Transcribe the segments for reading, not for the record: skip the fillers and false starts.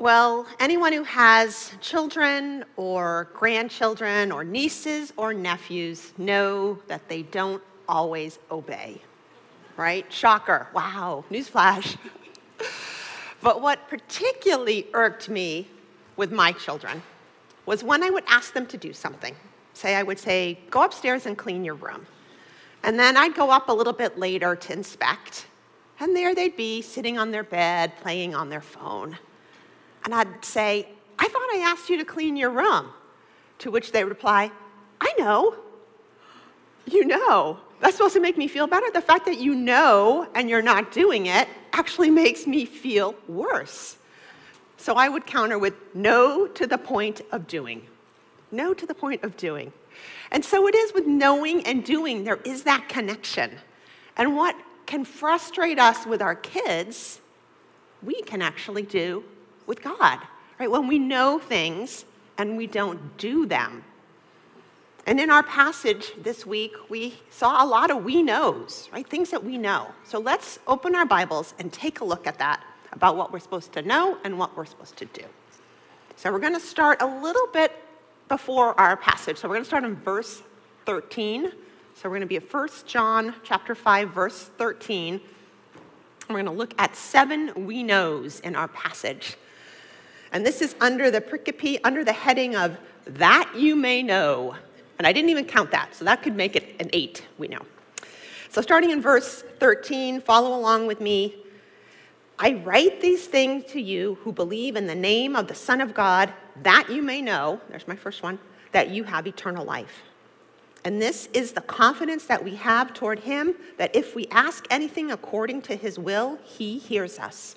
Well, anyone who has children or grandchildren or nieces or nephews know that they don't always obey, right? Shocker. Wow. Newsflash. But what particularly irked me with my children was when I would ask them to do something. Say, I would say, go upstairs and clean your room. And then I'd go up a little bit later to inspect. And there they'd be, sitting on their bed, playing on their phone. And I'd say, I thought I asked you to clean your room. To which they would reply, I know. You know. That's supposed to make me feel better. The fact that you know and you're not doing it actually makes me feel worse. So I would counter with no to the point of doing. No to the point of doing. And so it is with knowing and doing, there is that connection. And what can frustrate us with our kids, we can actually do with God, right? When we know things and we don't do them. And in our passage this week, we saw a lot of we knows, right? Things that we know. So let's open our Bibles and take a look at that, about what we're supposed to know and what we're supposed to do. So we're going to start a little bit before our passage. So we're going to start in verse 13. So we're going to be at 1 John chapter 5, verse 13. And we're going to look at 7 we knows in our passage. And this is under the pericope, under the heading of that you may know. And I didn't even count that, so that could make it an 8, we know. So starting in verse 13, follow along with me. I write these things to you who believe in the name of the Son of God, that you may know, there's my first one, that you have eternal life. And this is the confidence that we have toward him, that if we ask anything according to his will, he hears us.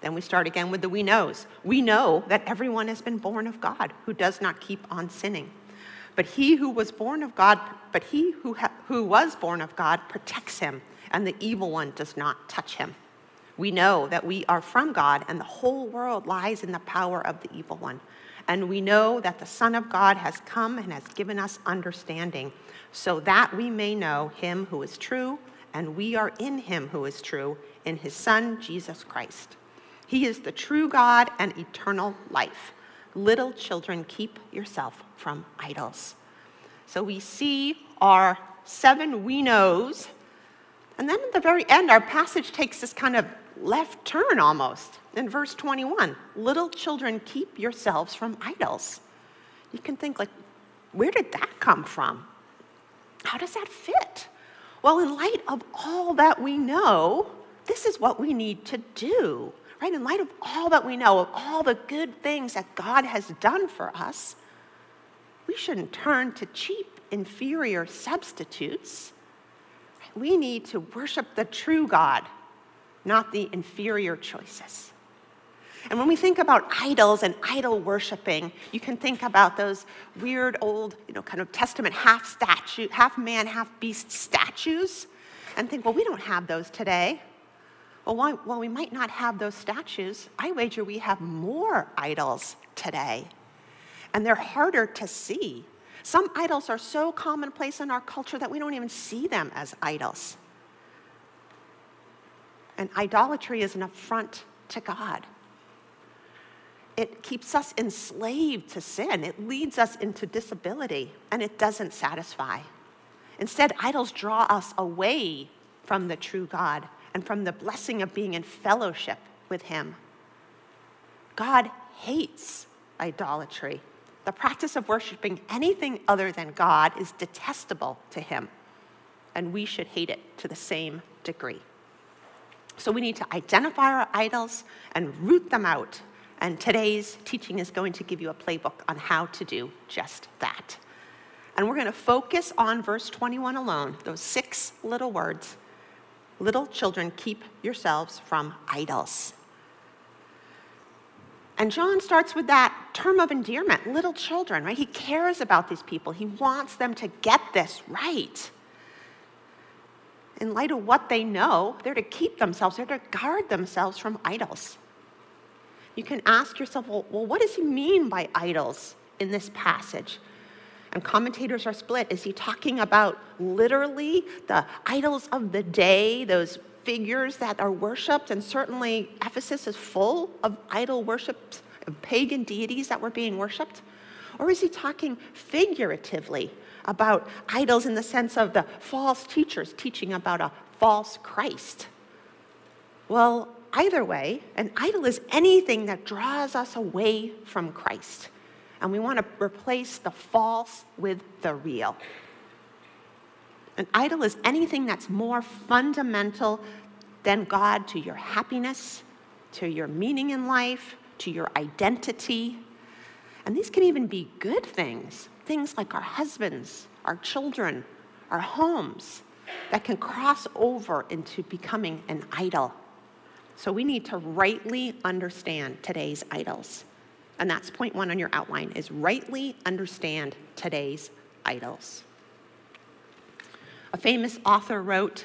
Then we start again with the we knows. We know that everyone has been born of God who does not keep on sinning. But he who was born of God, who was born of God protects him, and the evil one does not touch him. We know that we are from God, and the whole world lies in the power of the evil one. And we know that the Son of God has come and has given us understanding, so that we may know him who is true, and we are in him who is true, in his Son, Jesus Christ. He is the true God and eternal life. Little children, keep yourself from idols. So we see our 7 we knows. And then at the very end, our passage takes this kind of left turn almost. In verse 21, little children, keep yourselves from idols. You can think, like, where did that come from? How does that fit? Well, in light of all that we know, this is what we need to do. Right? In light of all that we know, of all the good things that God has done for us, we shouldn't turn to cheap, inferior substitutes. We need to worship the true God, not the inferior choices. And when we think about idols and idol worshiping, you can think about those weird old, kind of Testament half man, half beast statues, and think, well, we don't have those today. Well, while we might not have those statues, I wager we have more idols today. And they're harder to see. Some idols are so commonplace in our culture that we don't even see them as idols. And idolatry is an affront to God. It keeps us enslaved to sin. It leads us into disability, and it doesn't satisfy. Instead, idols draw us away from the true God and from the blessing of being in fellowship with him. God hates idolatry. The practice of worshiping anything other than God is detestable to him, and we should hate it to the same degree. So we need to identify our idols and root them out, and today's teaching is going to give you a playbook on how to do just that. And we're going to focus on verse 21 alone, those 6 little words. Little children, keep yourselves from idols. And John starts with that term of endearment, little children, right? He cares about these people. He wants them to get this right. In light of what they know, they're to keep themselves, they're to guard themselves from idols. You can ask yourself, well, what does he mean by idols in this passage? And commentators are split. Is he talking about literally the idols of the day, those figures that are worshipped? And certainly Ephesus is full of idol worship, of pagan deities that were being worshipped. Or is he talking figuratively about idols in the sense of the false teachers teaching about a false Christ? Well, either way, an idol is anything that draws us away from Christ. And we want to replace the false with the real. An idol is anything that's more fundamental than God to your happiness, to your meaning in life, to your identity. And these can even be good things, things like our husbands, our children, our homes, that can cross over into becoming an idol. So we need to rightly understand today's idols. And that's point one on your outline, is rightly understand today's idols. A famous author wrote,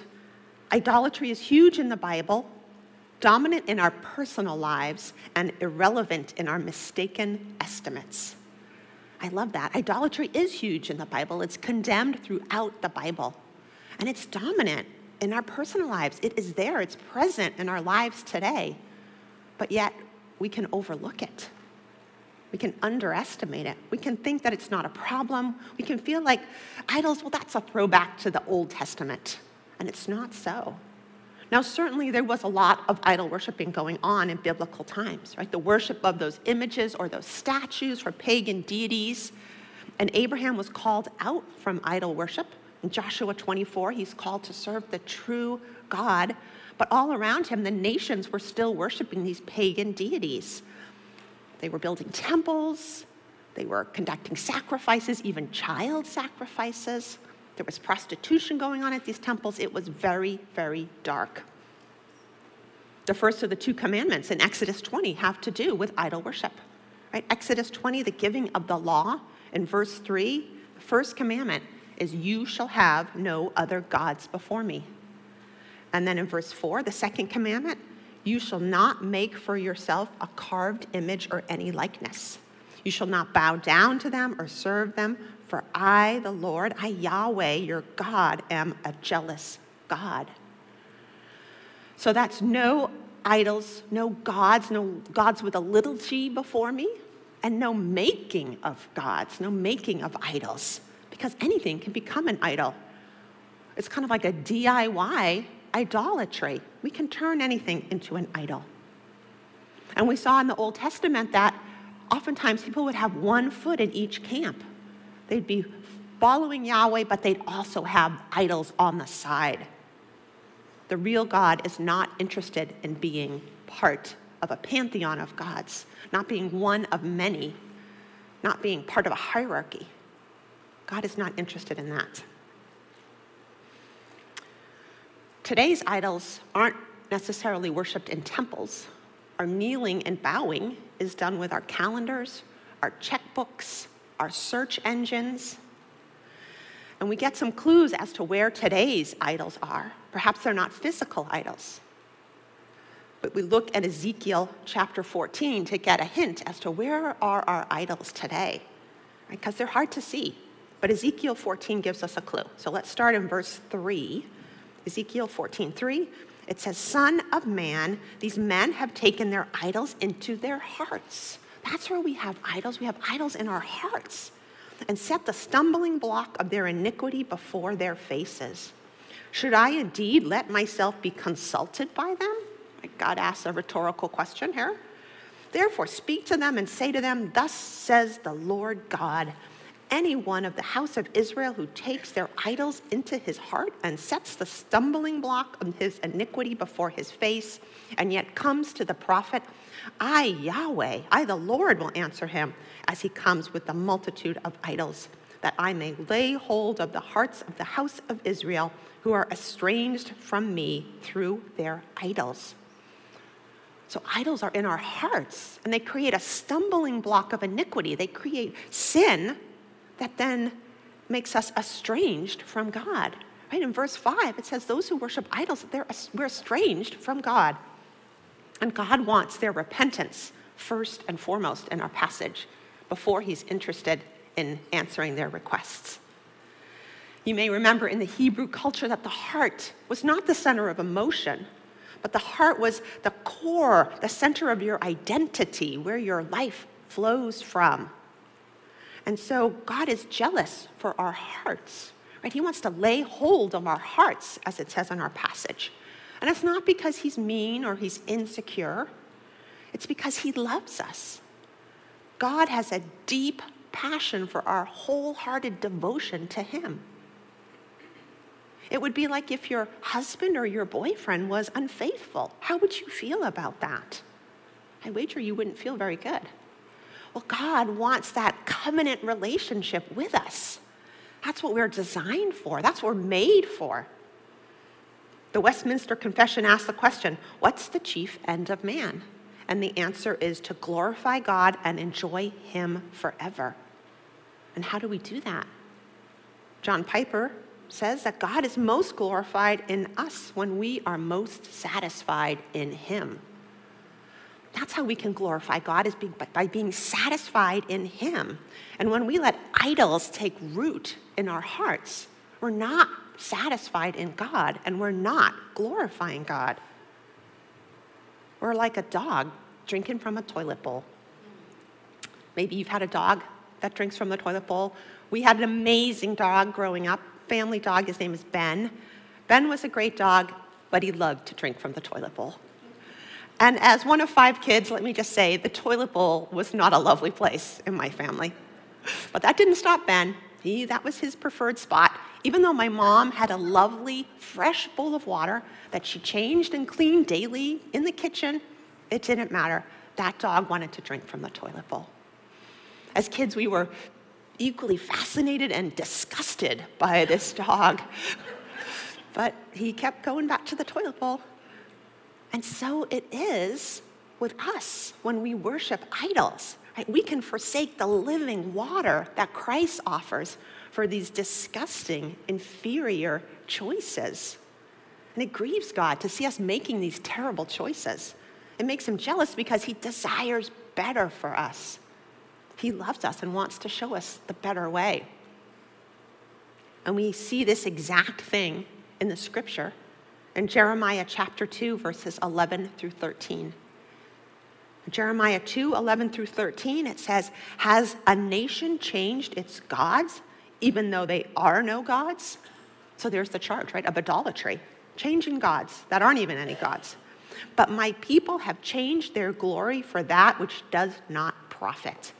"Idolatry is huge in the Bible, dominant in our personal lives, and irrelevant in our mistaken estimates." I love that. Idolatry is huge in the Bible. It's condemned throughout the Bible. And it's dominant in our personal lives. It is there. It's present in our lives today. But yet, we can overlook it. We can underestimate it. We can think that it's not a problem. We can feel like idols, well, that's a throwback to the Old Testament. And it's not so. Now, certainly there was a lot of idol worshiping going on in biblical times, right? The worship of those images or those statues for pagan deities. And Abraham was called out from idol worship. In Joshua 24, he's called to serve the true God. But all around him, the nations were still worshiping these pagan deities. They were building temples. They were conducting sacrifices, even child sacrifices. There was prostitution going on at these temples. It was very, very dark. The first of the two commandments in Exodus 20 have to do with idol worship. Right? Exodus 20, the giving of the law, in verse 3, the first commandment is, "You shall have no other gods before me." And then in verse 4, the second commandment, "You shall not make for yourself a carved image or any likeness. You shall not bow down to them or serve them, for I, the Lord, I, Yahweh, your God, am a jealous God." So that's no idols, no gods with a little g before me, and no making of gods, no making of idols, because anything can become an idol. It's kind of like a DIY idolatry. We can turn anything into an idol. And we saw in the Old Testament that oftentimes people would have one foot in each camp. They'd be following Yahweh, but they'd also have idols on the side. The real God is not interested in being part of a pantheon of gods, not being one of many, not being part of a hierarchy. God is not interested in that. Today's idols aren't necessarily worshipped in temples. Our kneeling and bowing is done with our calendars, our checkbooks, our search engines. And we get some clues as to where today's idols are. Perhaps they're not physical idols. But we look at Ezekiel chapter 14 to get a hint as to where are our idols today, right? Because they're hard to see. But Ezekiel 14 gives us a clue. So let's start in verse 3. Ezekiel 14:3, it says, "Son of man, these men have taken their idols into their hearts." That's where we have idols. We have idols in our hearts. "And set the stumbling block of their iniquity before their faces. Should I indeed let myself be consulted by them?" God asks a rhetorical question here. "Therefore speak to them and say to them, thus says the Lord God, any one of the house of Israel who takes their idols into his heart and sets the stumbling block of his iniquity before his face, and yet comes to the prophet, I, Yahweh, I, the Lord, will answer him as he comes with the multitude of idols, that I may lay hold of the hearts of the house of Israel who are estranged from me through their idols." So idols are in our hearts, and they create a stumbling block of iniquity. They create sin that then makes us estranged from God. Right? In verse 5, it says, those who worship idols, we're estranged from God. And God wants their repentance first and foremost in our passage before he's interested in answering their requests. You may remember in the Hebrew culture that the heart was not the center of emotion, but the heart was the core, the center of your identity, where your life flows from. And so God is jealous for our hearts, right? He wants to lay hold of our hearts, as it says in our passage. And it's not because he's mean or he's insecure. It's because he loves us. God has a deep passion for our wholehearted devotion to him. It would be like if your husband or your boyfriend was unfaithful. How would you feel about that? I wager you wouldn't feel very good. Well, God wants that covenant relationship with us. That's what we're designed for. That's what we're made for. The Westminster Confession asks the question, what's the chief end of man? And the answer is to glorify God and enjoy him forever. And how do we do that? John Piper says that God is most glorified in us when we are most satisfied in him. That's how we can glorify God, is by being satisfied in him. And when we let idols take root in our hearts, we're not satisfied in God and we're not glorifying God. We're like a dog drinking from a toilet bowl. Maybe you've had a dog that drinks from the toilet bowl. We had an amazing dog growing up, family dog. His name is Ben. Ben was a great dog, but he loved to drink from the toilet bowl. And as one of 5 kids, let me just say, the toilet bowl was not a lovely place in my family. But that didn't stop Ben. That was his preferred spot, even though my mom had a lovely, fresh bowl of water that she changed and cleaned daily in the kitchen. It didn't matter. That dog wanted to drink from the toilet bowl. As kids, we were equally fascinated and disgusted by this dog. But he kept going back to the toilet bowl. And so it is with us when we worship idols. Right? We can forsake the living water that Christ offers for these disgusting, inferior choices. And it grieves God to see us making these terrible choices. It makes him jealous because he desires better for us. He loves us and wants to show us the better way. And we see this exact thing in the scripture in Jeremiah chapter 2, verses 11 through 13. Jeremiah 2, 11 through 13, it says, has a nation changed its gods, even though they are no gods? So there's the charge, right, of idolatry, changing gods that aren't even any gods. But my people have changed their glory for that which does not profit.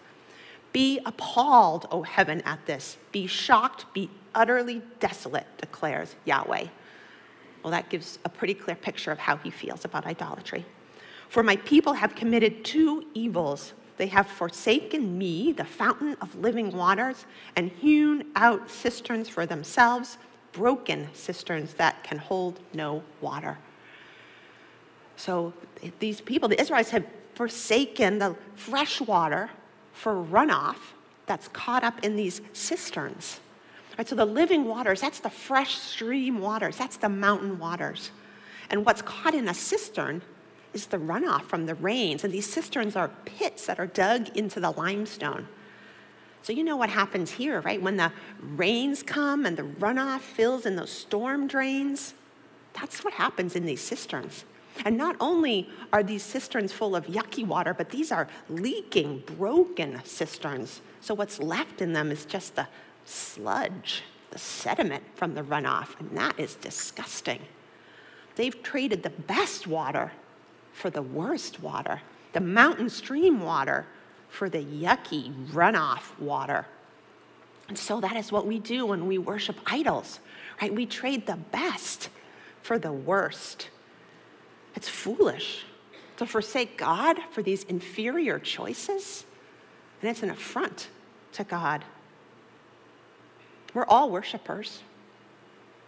Be appalled, O heaven, at this. Be shocked, be utterly desolate, declares Yahweh. Well, that gives a pretty clear picture of how he feels about idolatry. For my people have committed 2 evils. They have forsaken me, the fountain of living waters, and hewn out cisterns for themselves, broken cisterns that can hold no water. So these people, the Israelites, have forsaken the fresh water for runoff that's caught up in these cisterns. Right, so the living waters, that's the fresh stream waters, that's the mountain waters. And what's caught in a cistern is the runoff from the rains, and these cisterns are pits that are dug into the limestone. So you know what happens here, right? When the rains come and the runoff fills in those storm drains, that's what happens in these cisterns. And not only are these cisterns full of yucky water, but these are leaking, broken cisterns. So what's left in them is just the sludge, the sediment from the runoff, and that is disgusting. They've traded the best water for the worst water, the mountain stream water for the yucky runoff water. And so that is what we do when we worship idols, right? We trade the best for the worst. It's foolish to forsake God for these inferior choices, and it's an affront to God. We're all worshipers.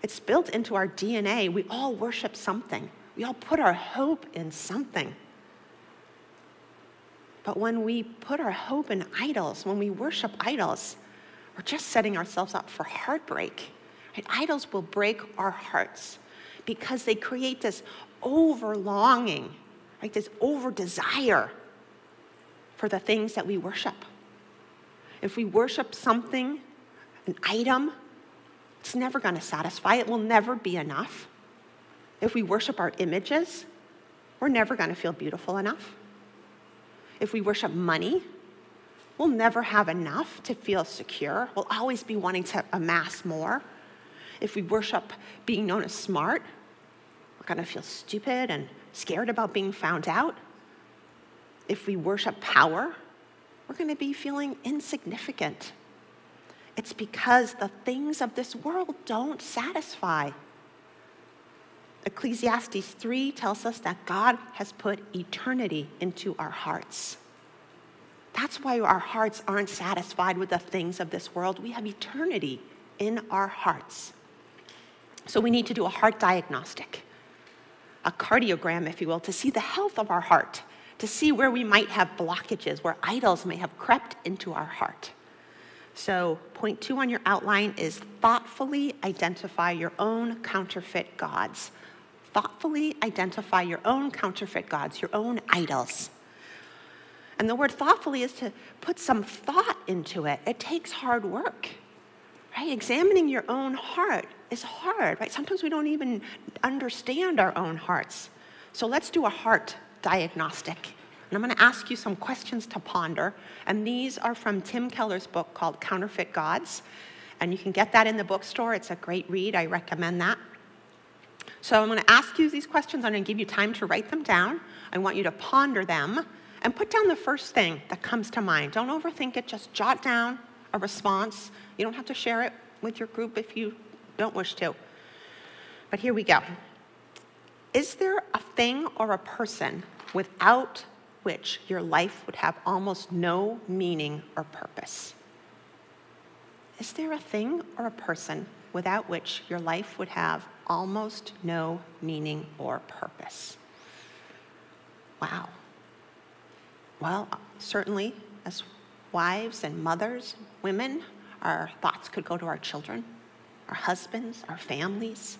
It's built into our DNA. We all worship something. We all put our hope in something. But when we put our hope in idols, when we worship idols, we're just setting ourselves up for heartbreak. Right? Idols will break our hearts because they create this over-longing, right? This over-desire for the things that we worship. If we worship something, an item, it's never going to satisfy. It will never be enough. If we worship our images, we're never going to feel beautiful enough. If we worship money, we'll never have enough to feel secure. We'll always be wanting to amass more. If we worship being known as smart, we're going to feel stupid and scared about being found out. If we worship power, we're going to be feeling insignificant. It's because the things of this world don't satisfy. Ecclesiastes 3 tells us that God has put eternity into our hearts. That's why our hearts aren't satisfied with the things of this world. We have eternity in our hearts. So we need to do a heart diagnostic, a cardiogram, if you will, to see the health of our heart, to see where we might have blockages, where idols may have crept into our heart. So point 2 on your outline is thoughtfully identify your own counterfeit gods. Thoughtfully identify your own counterfeit gods, your own idols. And the word thoughtfully is to put some thought into it. It takes hard work, right? Examining your own heart is hard, right? Sometimes we don't even understand our own hearts. So let's do a heart diagnostic. And I'm going to ask you some questions to ponder. And these are from Tim Keller's book called Counterfeit Gods. And you can get that in the bookstore. It's a great read. I recommend that. So I'm going to ask you these questions. I'm going to give you time to write them down. I want you to ponder them and put down the first thing that comes to mind. Don't overthink it. Just jot down a response. You don't have to share it with your group if you don't wish to. But here we go. Is there a thing or a person without which your life would have almost no meaning or purpose? Is there a thing or a person without which your life would have almost no meaning or purpose? Wow. Well, certainly as wives and mothers, women, our thoughts could go to our children, our husbands, our families,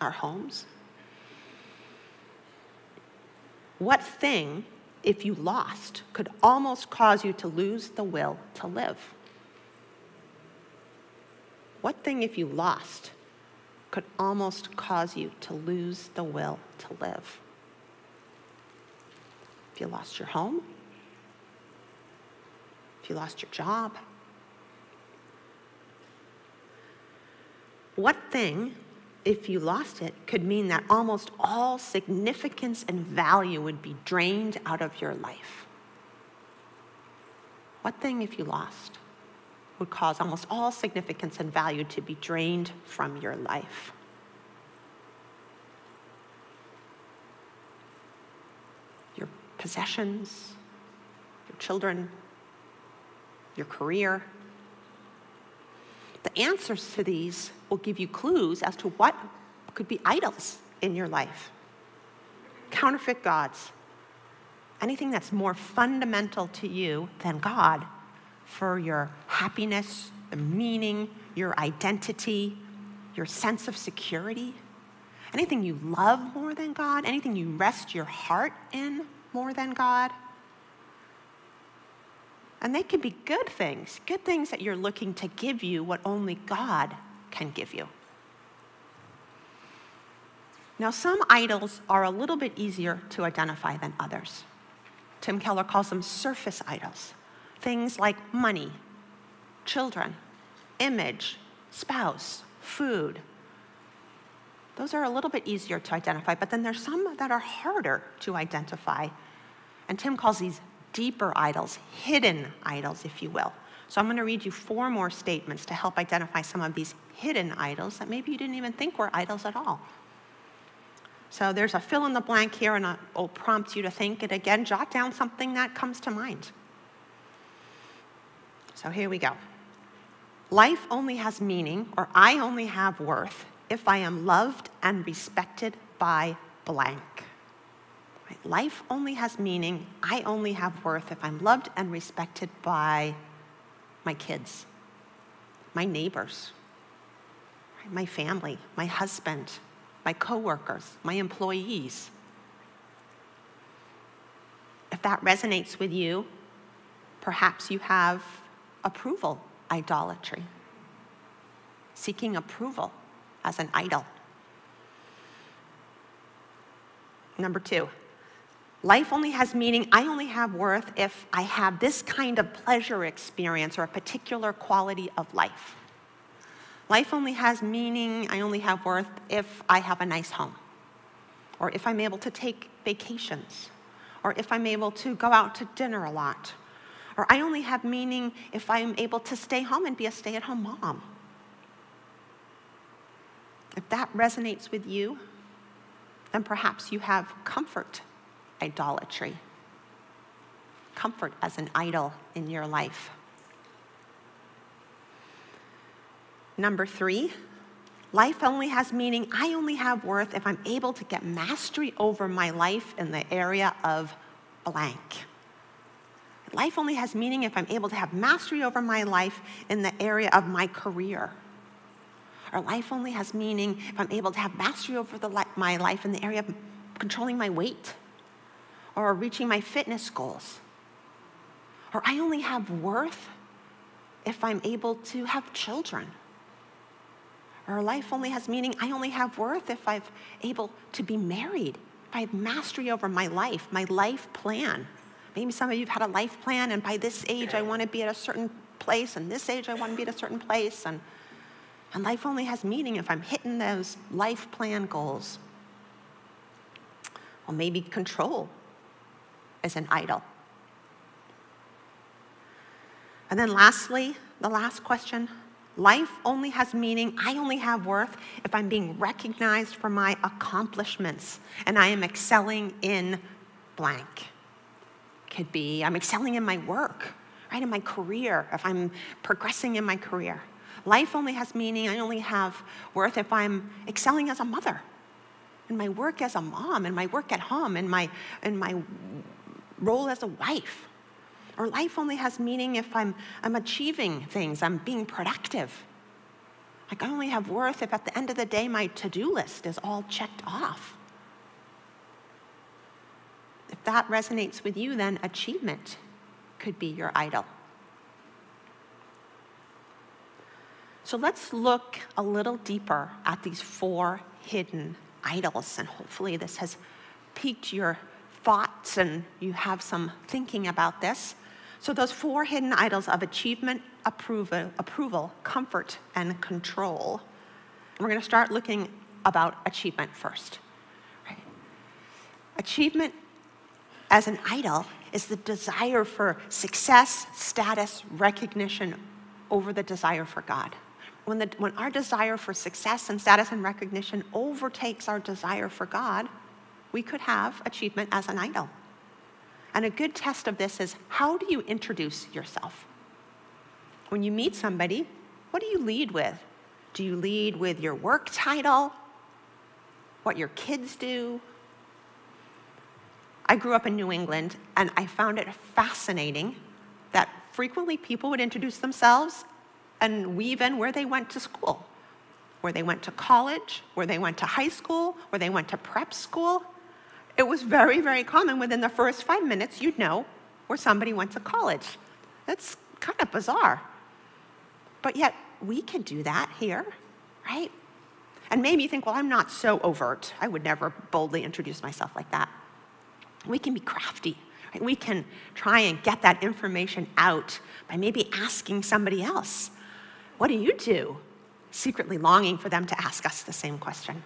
our homes. What thing, if you lost, could almost cause you to lose the will to live? What thing, if you lost, could almost cause you to lose the will to live? If you lost your home, if you lost your job, what thing, if you lost it, could mean that almost all significance and value would be drained out of your life? What thing, if you lost, would cause almost all significance and value to be drained from your life? Your possessions, your children, your career. The answers to these will give you clues as to what could be idols in your life. Counterfeit gods. Anything that's more fundamental to you than God for your happiness, the meaning, your identity, your sense of security. Anything you love more than God. Anything you rest your heart in more than God. And they can be good things that you're looking to give you what only God can give you. Now, some idols are a little bit easier to identify than others. Tim Keller calls them surface idols. Things like money, children, image, spouse, food. Those are a little bit easier to identify, but then there's some that are harder to identify. And Tim calls these deeper idols, hidden idols, if you will. So I'm going to read you 4 more statements to help identify some of these hidden idols that maybe you didn't even think were idols at all. So there's a fill in the blank here, and I'll prompt you to think. And again, jot down something that comes to mind. So here we go. Life only has meaning, or I only have worth, if I am loved and respected by blank. Life only has meaning, I only have worth if I'm loved and respected by my kids, my neighbors, my family, my husband, my coworkers, my employees. If that resonates with you, perhaps you have approval idolatry, seeking approval as an idol. Number two, life only has meaning, I only have worth if I have this kind of pleasure experience or a particular quality of life. Life only has meaning, I only have worth if I have a nice home, or if I'm able to take vacations, or if I'm able to go out to dinner a lot, or I only have meaning if I'm able to stay home and be a stay-at-home mom. If that resonates with you, then perhaps you have comfort idolatry, comfort as an idol in your life. Number three, life only has meaning, I only have worth if I'm able to get mastery over my life in the area of blank. Life only has meaning if I'm able to have mastery over my life in the area of my career. Or life only has meaning if I'm able to have mastery over my life in the area of controlling my weight or reaching my fitness goals. Or I only have worth if I'm able to have children. Or life only has meaning, I only have worth if I'm able to be married, if I have mastery over my life plan. Maybe some of you have had a life plan, and by this age I want to be at a certain place, and this age I want to be at a certain place, and life only has meaning if I'm hitting those life plan goals. Or maybe control is an idol. And then lastly, the last question, life only has meaning, I only have worth if I'm being recognized for my accomplishments and I am excelling in blank. Could be I'm excelling in my work, right, in my career, if I'm progressing in my career. Life only has meaning, I only have worth if I'm excelling as a mother, in my work as a mom, in my work at home, in my role as a wife. Or life only has meaning if I'm achieving things, I'm being productive. Like I only have worth if at the end of the day my to-do list is all checked off. If that resonates with you, then achievement could be your idol. So let's look a little deeper at these four hidden idols, and hopefully this has piqued your thoughts and you have some thinking about this. So those four hidden idols of achievement, approval, comfort, and control. And we're going to start looking about achievement first. Right? Achievement as an idol is the desire for success, status, recognition over the desire for God. When our desire for success and status and recognition overtakes our desire for God, we could have achievement as an idol. And a good test of this is, how do you introduce yourself? When you meet somebody, what do you lead with? Do you lead with your work title? What your kids do? I grew up in New England, and I found it fascinating that frequently people would introduce themselves and weave in where they went to school, where they went to college, where they went to high school, where they went to prep school. It was very, very common. Within the first 5 minutes, you'd know where somebody went to college. That's kind of bizarre. But yet, we can do that here, right? And maybe you think, well, I'm not so overt. I would never boldly introduce myself like that. We can be crafty. Right? We can try and get that information out by maybe asking somebody else, what do you do? Secretly longing for them to ask us the same question.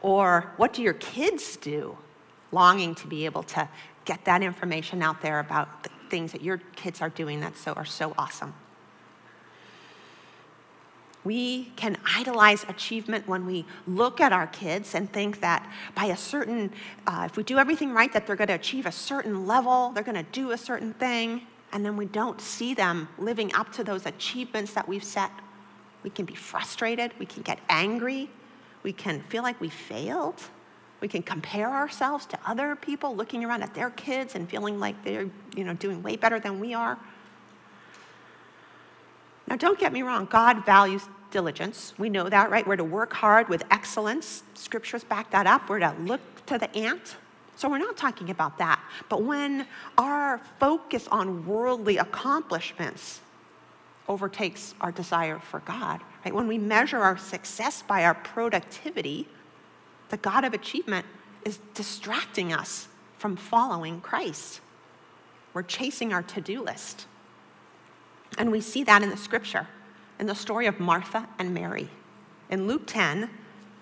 Or what do your kids do? Longing to be able to get that information out there about the things that your kids are doing that are so awesome. We can idolize achievement when we look at our kids and think that by a certain, if we do everything right, that they're going to achieve a certain level, they're going to do a certain thing, and then we don't see them living up to those achievements that we've set. We can be frustrated, we can get angry, we can feel like we failed, We can compare ourselves to other people, looking around at their kids and feeling like they're, doing way better than we are. Now, don't get me wrong. God values diligence. We know that, right? We're to work hard with excellence. Scriptures back that up. We're to look to the ant. So we're not talking about that. But when our focus on worldly accomplishments overtakes our desire for God, right? When we measure our success by our productivity, the God of achievement is distracting us from following Christ. We're chasing our to-do list. And we see that in the scripture, in the story of Martha and Mary. In Luke 10,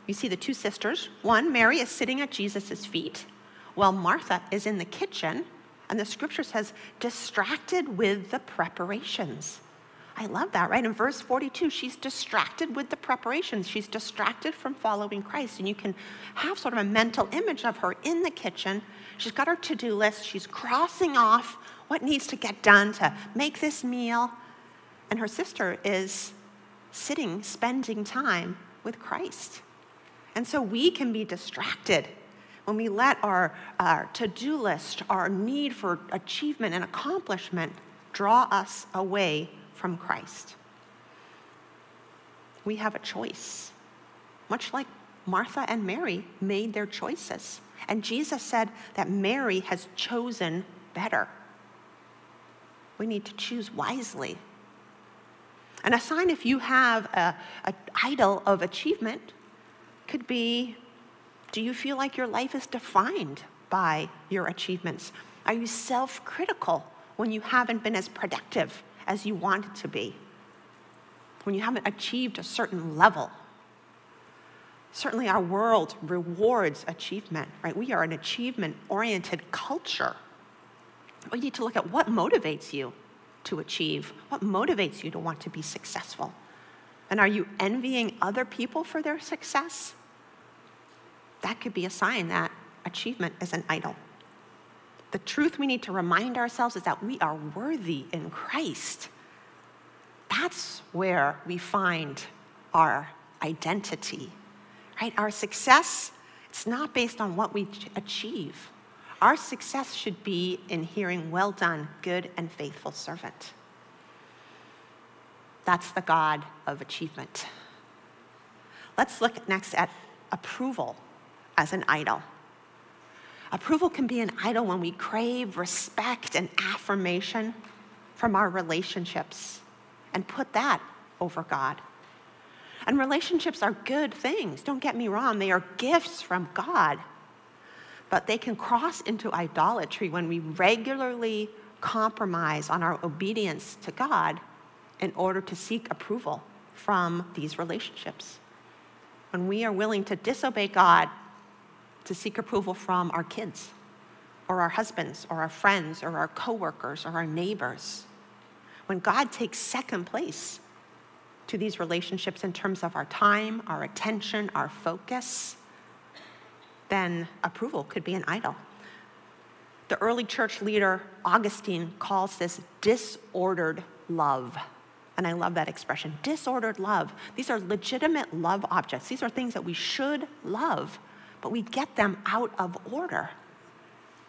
you see the two sisters. One, Mary, is sitting at Jesus' feet, while Martha is in the kitchen, and the scripture says, distracted with the preparations. I love that, right? In verse 42, she's distracted with the preparations. She's distracted from following Christ. And you can have sort of a mental image of her in the kitchen. She's got her to-do list. She's crossing off what needs to get done to make this meal. And her sister is sitting, spending time with Christ. And so we can be distracted when we let our to-do list, our need for achievement and accomplishment, draw us away from Christ. We have a choice, much like Martha and Mary made their choices. And Jesus said that Mary has chosen better. We need to choose wisely. And a sign if you have an idol of achievement could be, do you feel like your life is defined by your achievements? Are you self-critical when you haven't been as productive as you want it to be, when you haven't achieved a certain level? Certainly our world rewards achievement, right? We are an achievement-oriented culture. We need to look at what motivates you to achieve, what motivates you to want to be successful. And are you envying other people for their success? That could be a sign that achievement is an idol. The truth we need to remind ourselves is that we are worthy in Christ. That's where we find our identity, right? Our success, it's not based on what we achieve. Our success should be in hearing, well done, good and faithful servant. That's the God of achievement. Let's look next at approval as an idol. Approval can be an idol when we crave respect and affirmation from our relationships and put that over God. And relationships are good things. Don't get me wrong. They are gifts from God. But they can cross into idolatry when we regularly compromise on our obedience to God in order to seek approval from these relationships. When we are willing to disobey God to seek approval from our kids or our husbands or our friends or our coworkers or our neighbors. When God takes second place to these relationships in terms of our time, our attention, our focus, then approval could be an idol. The early church leader, Augustine, calls this disordered love. And I love that expression, disordered love. These are legitimate love objects. These are things that we should love, but we get them out of order.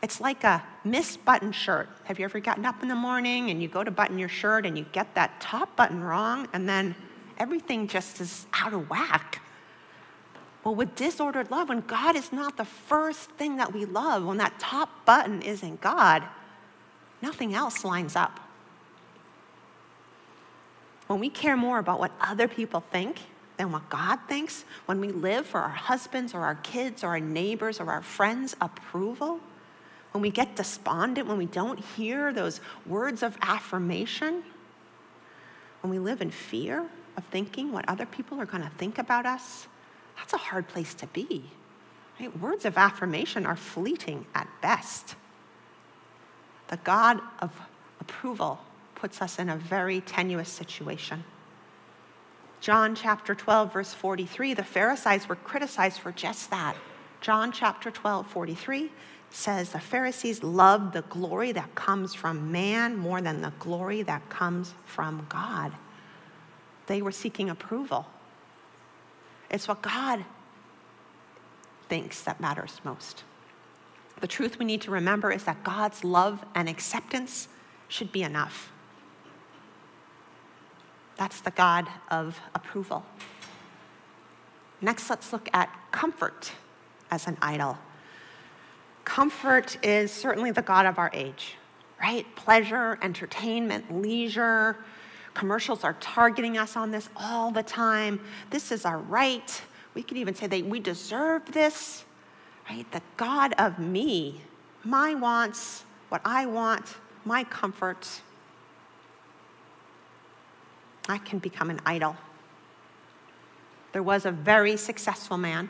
It's like a misbuttoned shirt. Have you ever gotten up in the morning and you go to button your shirt and you get that top button wrong and then everything just is out of whack? Well, with disordered love, when God is not the first thing that we love, when that top button isn't God, nothing else lines up. When we care more about what other people think than what God thinks, when we live for our husbands or our kids or our neighbors or our friends' approval, when we get despondent, when we don't hear those words of affirmation, when we live in fear of thinking what other people are going to think about us, that's a hard place to be. Right? Words of affirmation are fleeting at best. The God of approval puts us in a very tenuous situation. John chapter 12, verse 43, the Pharisees were criticized for just that. John chapter 12, 43 says the Pharisees loved the glory that comes from man more than the glory that comes from God. They were seeking approval. It's what God thinks that matters most. The truth we need to remember is that God's love and acceptance should be enough. That's the God of approval. Next, let's look at comfort as an idol. Comfort is certainly the God of our age, right? Pleasure, entertainment, leisure. Commercials are targeting us on this all the time. This is our right. We could even say that we deserve this, right? The God of me, my wants, what I want, my comforts. I can become an idol. There was a very successful man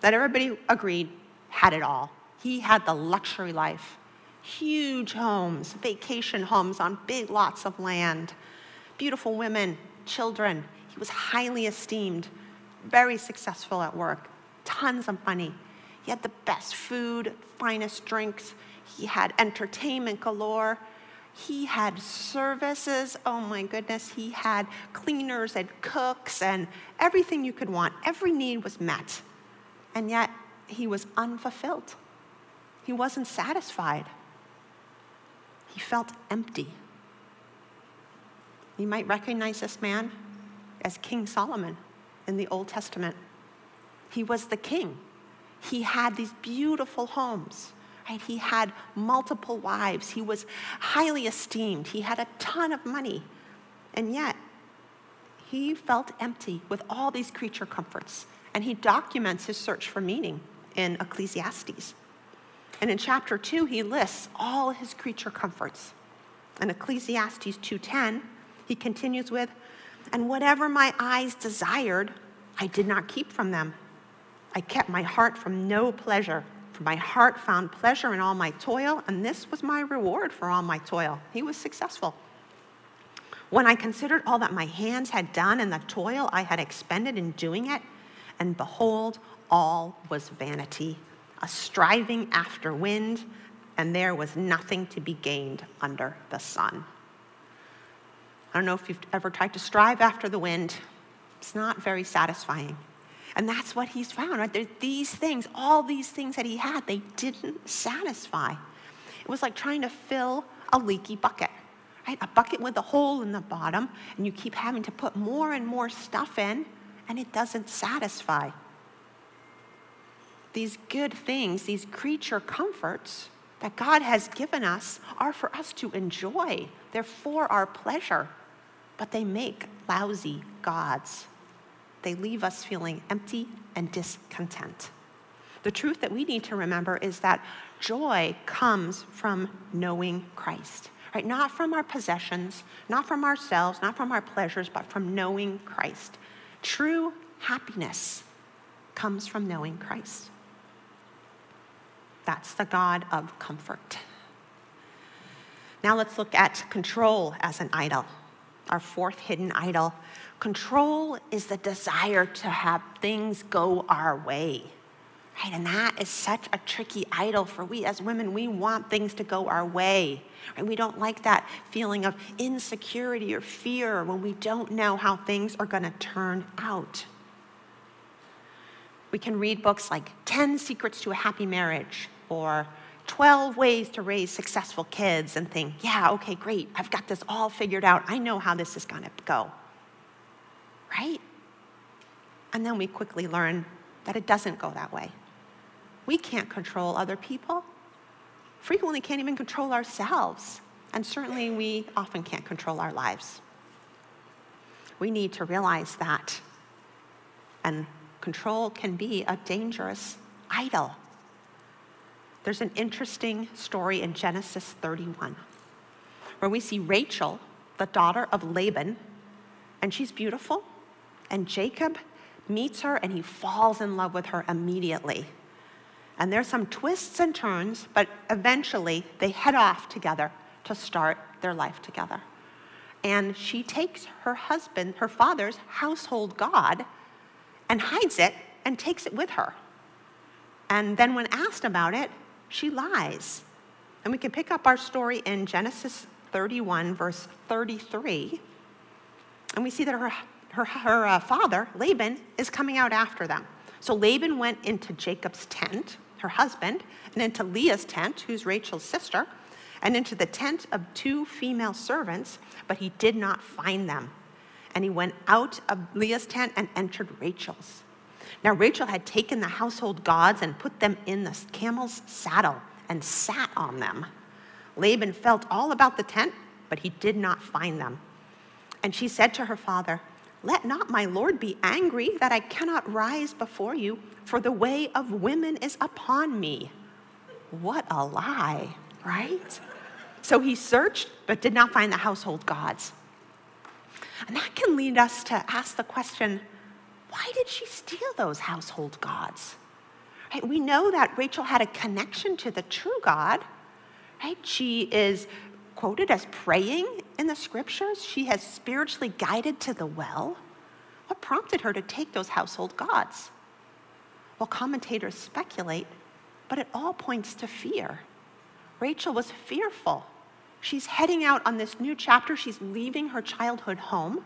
that everybody agreed had it all. He had the luxury life, huge homes, vacation homes on big lots of land, beautiful women, children. He was highly esteemed, very successful at work, tons of money. He had the best food, finest drinks. He had entertainment galore. He had services, oh my goodness, he had cleaners and cooks and everything you could want. Every need was met, and yet he was unfulfilled. He wasn't satisfied. He felt empty. You might recognize this man as King Solomon in the Old Testament. He was the king. He had these beautiful homes. Right? He had multiple wives. He was highly esteemed. He had a ton of money. And yet, he felt empty with all these creature comforts. And he documents his search for meaning in Ecclesiastes. And in chapter 2, he lists all his creature comforts. In Ecclesiastes 2:10, he continues with, "And whatever my eyes desired, I did not keep from them. I kept my heart from no pleasure. For my heart found pleasure in all my toil, and this was my reward for all my toil." He was successful. "When I considered all that my hands had done and the toil I had expended in doing it, and behold, all was vanity, a striving after wind, and there was nothing to be gained under the sun." I don't know if you've ever tried to strive after the wind. It's not very satisfying. And that's what he's found, right? There, these things, all these things that he had, they didn't satisfy. It was like trying to fill a leaky bucket, right? A bucket with a hole in the bottom, and you keep having to put more and more stuff in, and it doesn't satisfy. These good things, these creature comforts that God has given us are for us to enjoy. They're for our pleasure, but they make lousy gods. They leave us feeling empty and discontent. The truth that we need to remember is that joy comes from knowing Christ, right? Not from our possessions, not from ourselves, not from our pleasures, but from knowing Christ. True happiness comes from knowing Christ. That's the God of comfort. Now let's look at control as an idol. Our fourth hidden idol. Control is the desire to have things go our way, right? And that is such a tricky idol for we as women. We want things to go our way, right? We don't like that feeling of insecurity or fear when we don't know how things are going to turn out. We can read books like 10 Secrets to a Happy Marriage or 12 ways to raise successful kids and think, yeah, okay, great. I've got this all figured out. I know how this is going to go, right? And then we quickly learn that it doesn't go that way. We can't control other people. Frequently can't even control ourselves. And certainly we often can't control our lives. We need to realize that. And control can be a dangerous idol. There's an interesting story in Genesis 31 where we see Rachel, the daughter of Laban, and she's beautiful, and Jacob meets her and he falls in love with her immediately. And there's some twists and turns, but eventually they head off together to start their life together. And she takes her husband, her father's household god, and hides it and takes it with her. And then when asked about it, she lies. And we can pick up our story in Genesis 31, verse 33. And we see that her father, Laban, is coming out after them. So Laban went into Jacob's tent, her husband, and into Leah's tent, who's Rachel's sister, and into the tent of two female servants, but he did not find them. And he went out of Leah's tent and entered Rachel's. Now Rachel had taken the household gods and put them in the camel's saddle and sat on them. Laban felt all about the tent, but he did not find them. And she said to her father, "Let not my lord be angry that I cannot rise before you, for the way of women is upon me." What a lie, right? So he searched, but did not find the household gods. And that can lead us to ask the question, why did she steal those household gods? Right? We know that Rachel had a connection to the true God. Right? She is quoted as praying in the scriptures. She has spiritually guided to the well. What prompted her to take those household gods? Well, commentators speculate, but it all points to fear. Rachel was fearful. She's heading out on this new chapter. She's leaving her childhood home.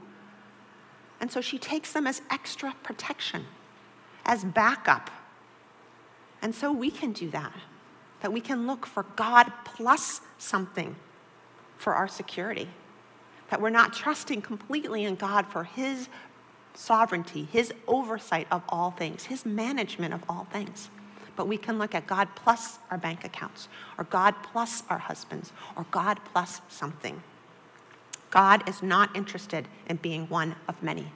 And so she takes them as extra protection, as backup. And so we can do that we can look for God plus something for our security, that we're not trusting completely in God for his sovereignty, his oversight of all things, his management of all things. But we can look at God plus our bank accounts, or God plus our husbands, or God plus something. God is not interested in being one of many.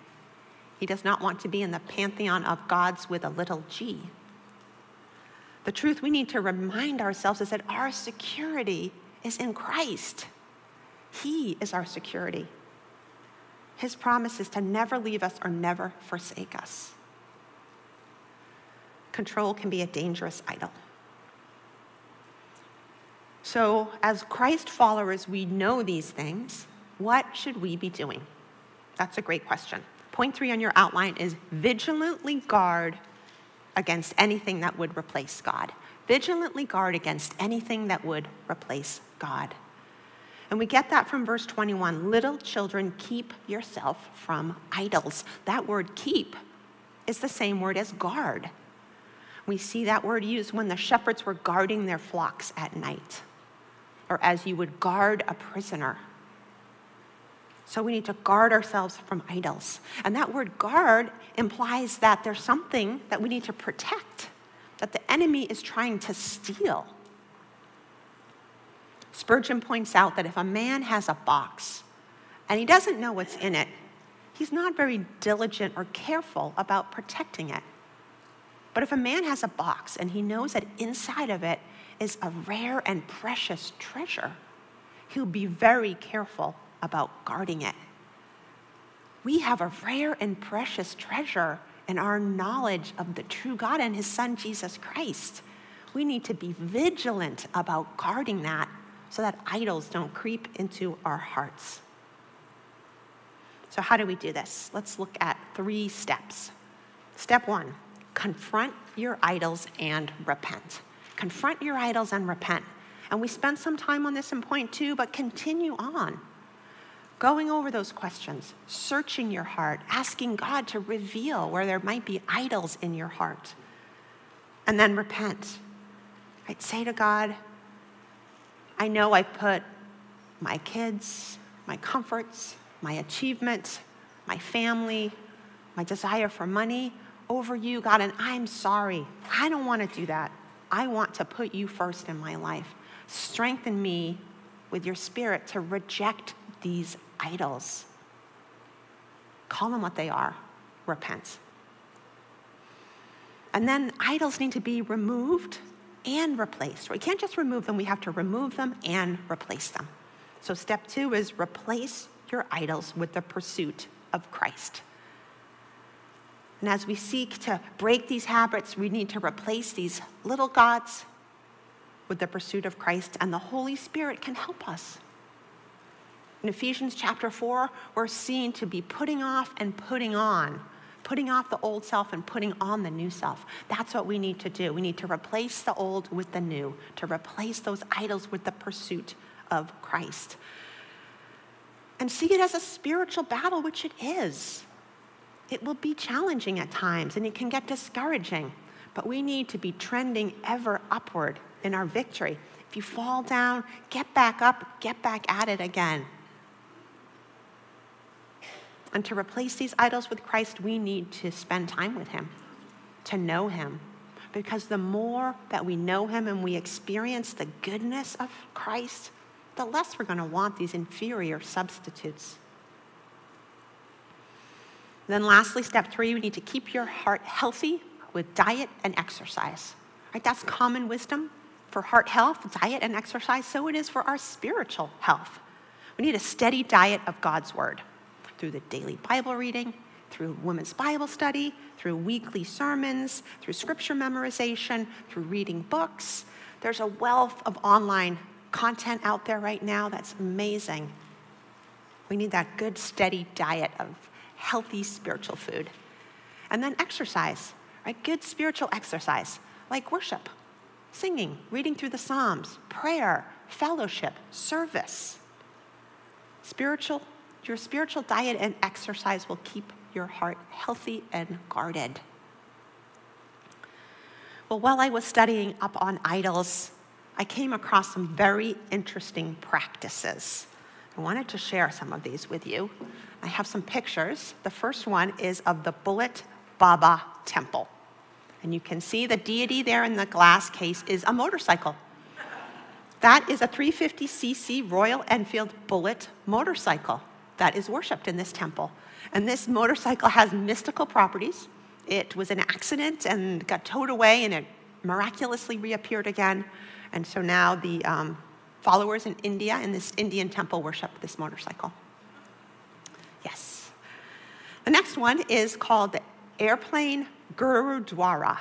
He does not want to be in the pantheon of gods with a little g. The truth we need to remind ourselves is that our security is in Christ. He is our security. His promise is to never leave us or never forsake us. Control can be a dangerous idol. So as Christ followers, we know these things. What should we be doing? That's a great question. Point 3 on your outline is vigilantly guard against anything that would replace God. Vigilantly guard against anything that would replace God. And we get that from verse 21, "Little children, keep yourself from idols." That word "keep" is the same word as "guard." We see that word used when the shepherds were guarding their flocks at night, or as you would guard a prisoner. So we need to guard ourselves from idols. And that word "guard" implies that there's something that we need to protect, that the enemy is trying to steal. Spurgeon points out that if a man has a box and he doesn't know what's in it, he's not very diligent or careful about protecting it. But if a man has a box and he knows that inside of it is a rare and precious treasure, he'll be very careful about guarding it. We have a rare and precious treasure in our knowledge of the true God and his son, Jesus Christ. We need to be vigilant about guarding that so that idols don't creep into our hearts. So how do we do this? Let's look at 3 steps. Step 1, confront your idols and repent. Confront your idols and repent. And we spent some time on this in point 2, but continue on. Going over those questions, searching your heart, asking God to reveal where there might be idols in your heart. And then repent. Right? Say to God, "I know I put my kids, my comforts, my achievements, my family, my desire for money over you, God, and I'm sorry. I don't want to do that. I want to put you first in my life. Strengthen me with your spirit to reject these idols." Call them what they are. Repent. And then idols need to be removed and replaced. We can't just remove them. We have to remove them and replace them. So step 2 is replace your idols with the pursuit of Christ. And as we seek to break these habits, we need to replace these little gods with the pursuit of Christ, and the Holy Spirit can help us. In Ephesians chapter 4, we're seen to be putting off and putting on, putting off the old self and putting on the new self. That's what we need to do. We need to replace the old with the new, to replace those idols with the pursuit of Christ. And see it as a spiritual battle, which it is. it will be challenging at times and it can get discouraging, but we need to be trending ever upward in our victory. If you fall down, get back up, get back at it again. And to replace these idols with Christ, we need to spend time with him, to know him. Because the more that we know him and we experience the goodness of Christ, the less we're going to want these inferior substitutes. Then lastly, step 3, we need to keep your heart healthy with diet and exercise. Right? That's common wisdom for heart health, diet and exercise. So it is for our spiritual health. We need a steady diet of God's word through the daily Bible reading, through women's Bible study, through weekly sermons, through scripture memorization, through reading books. There's a wealth of online content out there right now that's amazing. We need that good, steady diet of healthy spiritual food. And then exercise, right? Good spiritual exercise, like worship, singing, reading through the Psalms, prayer, fellowship, service. Your spiritual diet and exercise will keep your heart healthy and guarded. Well, while I was studying up on idols, I came across some very interesting practices. I wanted to share some of these with you. I have some pictures. The first one is of the Bullet Baba Temple. And you can see the deity there in the glass case is a motorcycle. That is a 350cc Royal Enfield Bullet motorcycle that is worshipped in this temple. And this motorcycle has mystical properties. It was an accident and got towed away, and it miraculously reappeared again. And so now the followers in India, in this Indian temple, worship this motorcycle. Yes. The next one is called the Airplane Gurudwara.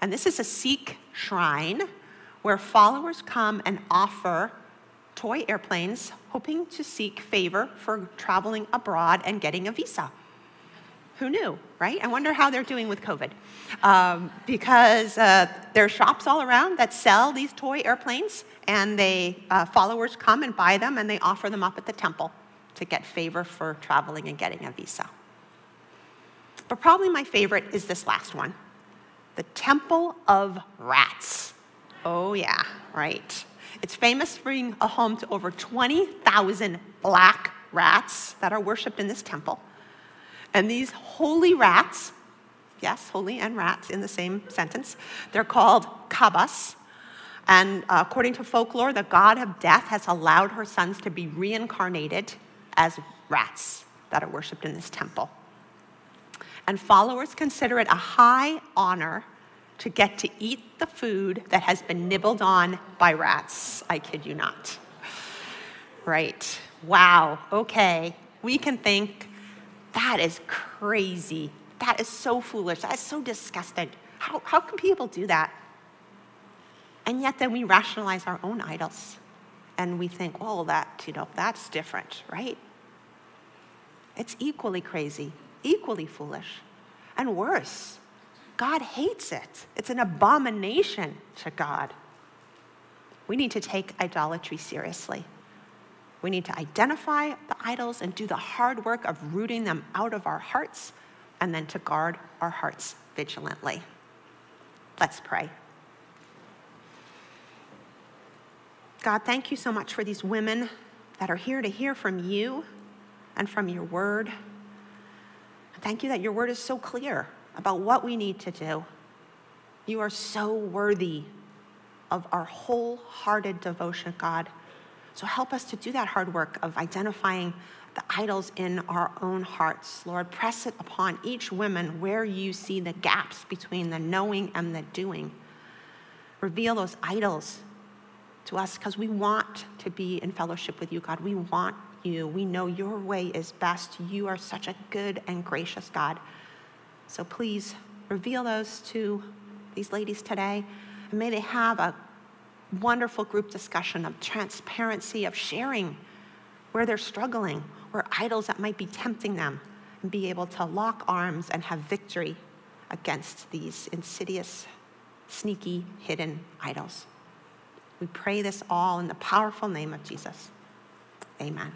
And this is a Sikh shrine where followers come and offer toy airplanes, hoping to seek favor for traveling abroad and getting a visa. Who knew, right? I wonder how they're doing with COVID. Because there are shops all around that sell these toy airplanes, and followers come and buy them, and they offer them up at the temple to get favor for traveling and getting a visa. But probably my favorite is this last one, the Temple of Rats. Oh yeah, right. It's famous for being a home to over 20,000 black rats that are worshipped in this temple. And these holy rats, yes, holy and rats in the same sentence, they're called kabas. And according to folklore, the god of death has allowed her sons to be reincarnated as rats that are worshipped in this temple. And followers consider it a high honor to get to eat the food that has been nibbled on by rats. I kid you not. Right. Wow. Okay. We can think, that is crazy. That is so foolish. That is so disgusting. How can people do that? And yet then we rationalize our own idols. And we think, oh, that's different, right? It's equally crazy, equally foolish, and worse. God hates it. It's an abomination to God. We need to take idolatry seriously. We need to identify the idols and do the hard work of rooting them out of our hearts, and then to guard our hearts vigilantly. Let's pray. God, thank you so much for these women that are here to hear from you and from your word. Thank you that your word is so clear about what we need to do. You are so worthy of our wholehearted devotion, God. So help us to do that hard work of identifying the idols in our own hearts. Lord, press it upon each woman where you see the gaps between the knowing and the doing. Reveal those idols to us, because we want to be in fellowship with you, God. We want you. We know your way is best. You are such a good and gracious God. So please reveal those to these ladies today. And may they have a wonderful group discussion of transparency, of sharing where they're struggling, where idols that might be tempting them, and be able to lock arms and have victory against these insidious, sneaky, hidden idols. We pray this all in the powerful name of Jesus. Amen.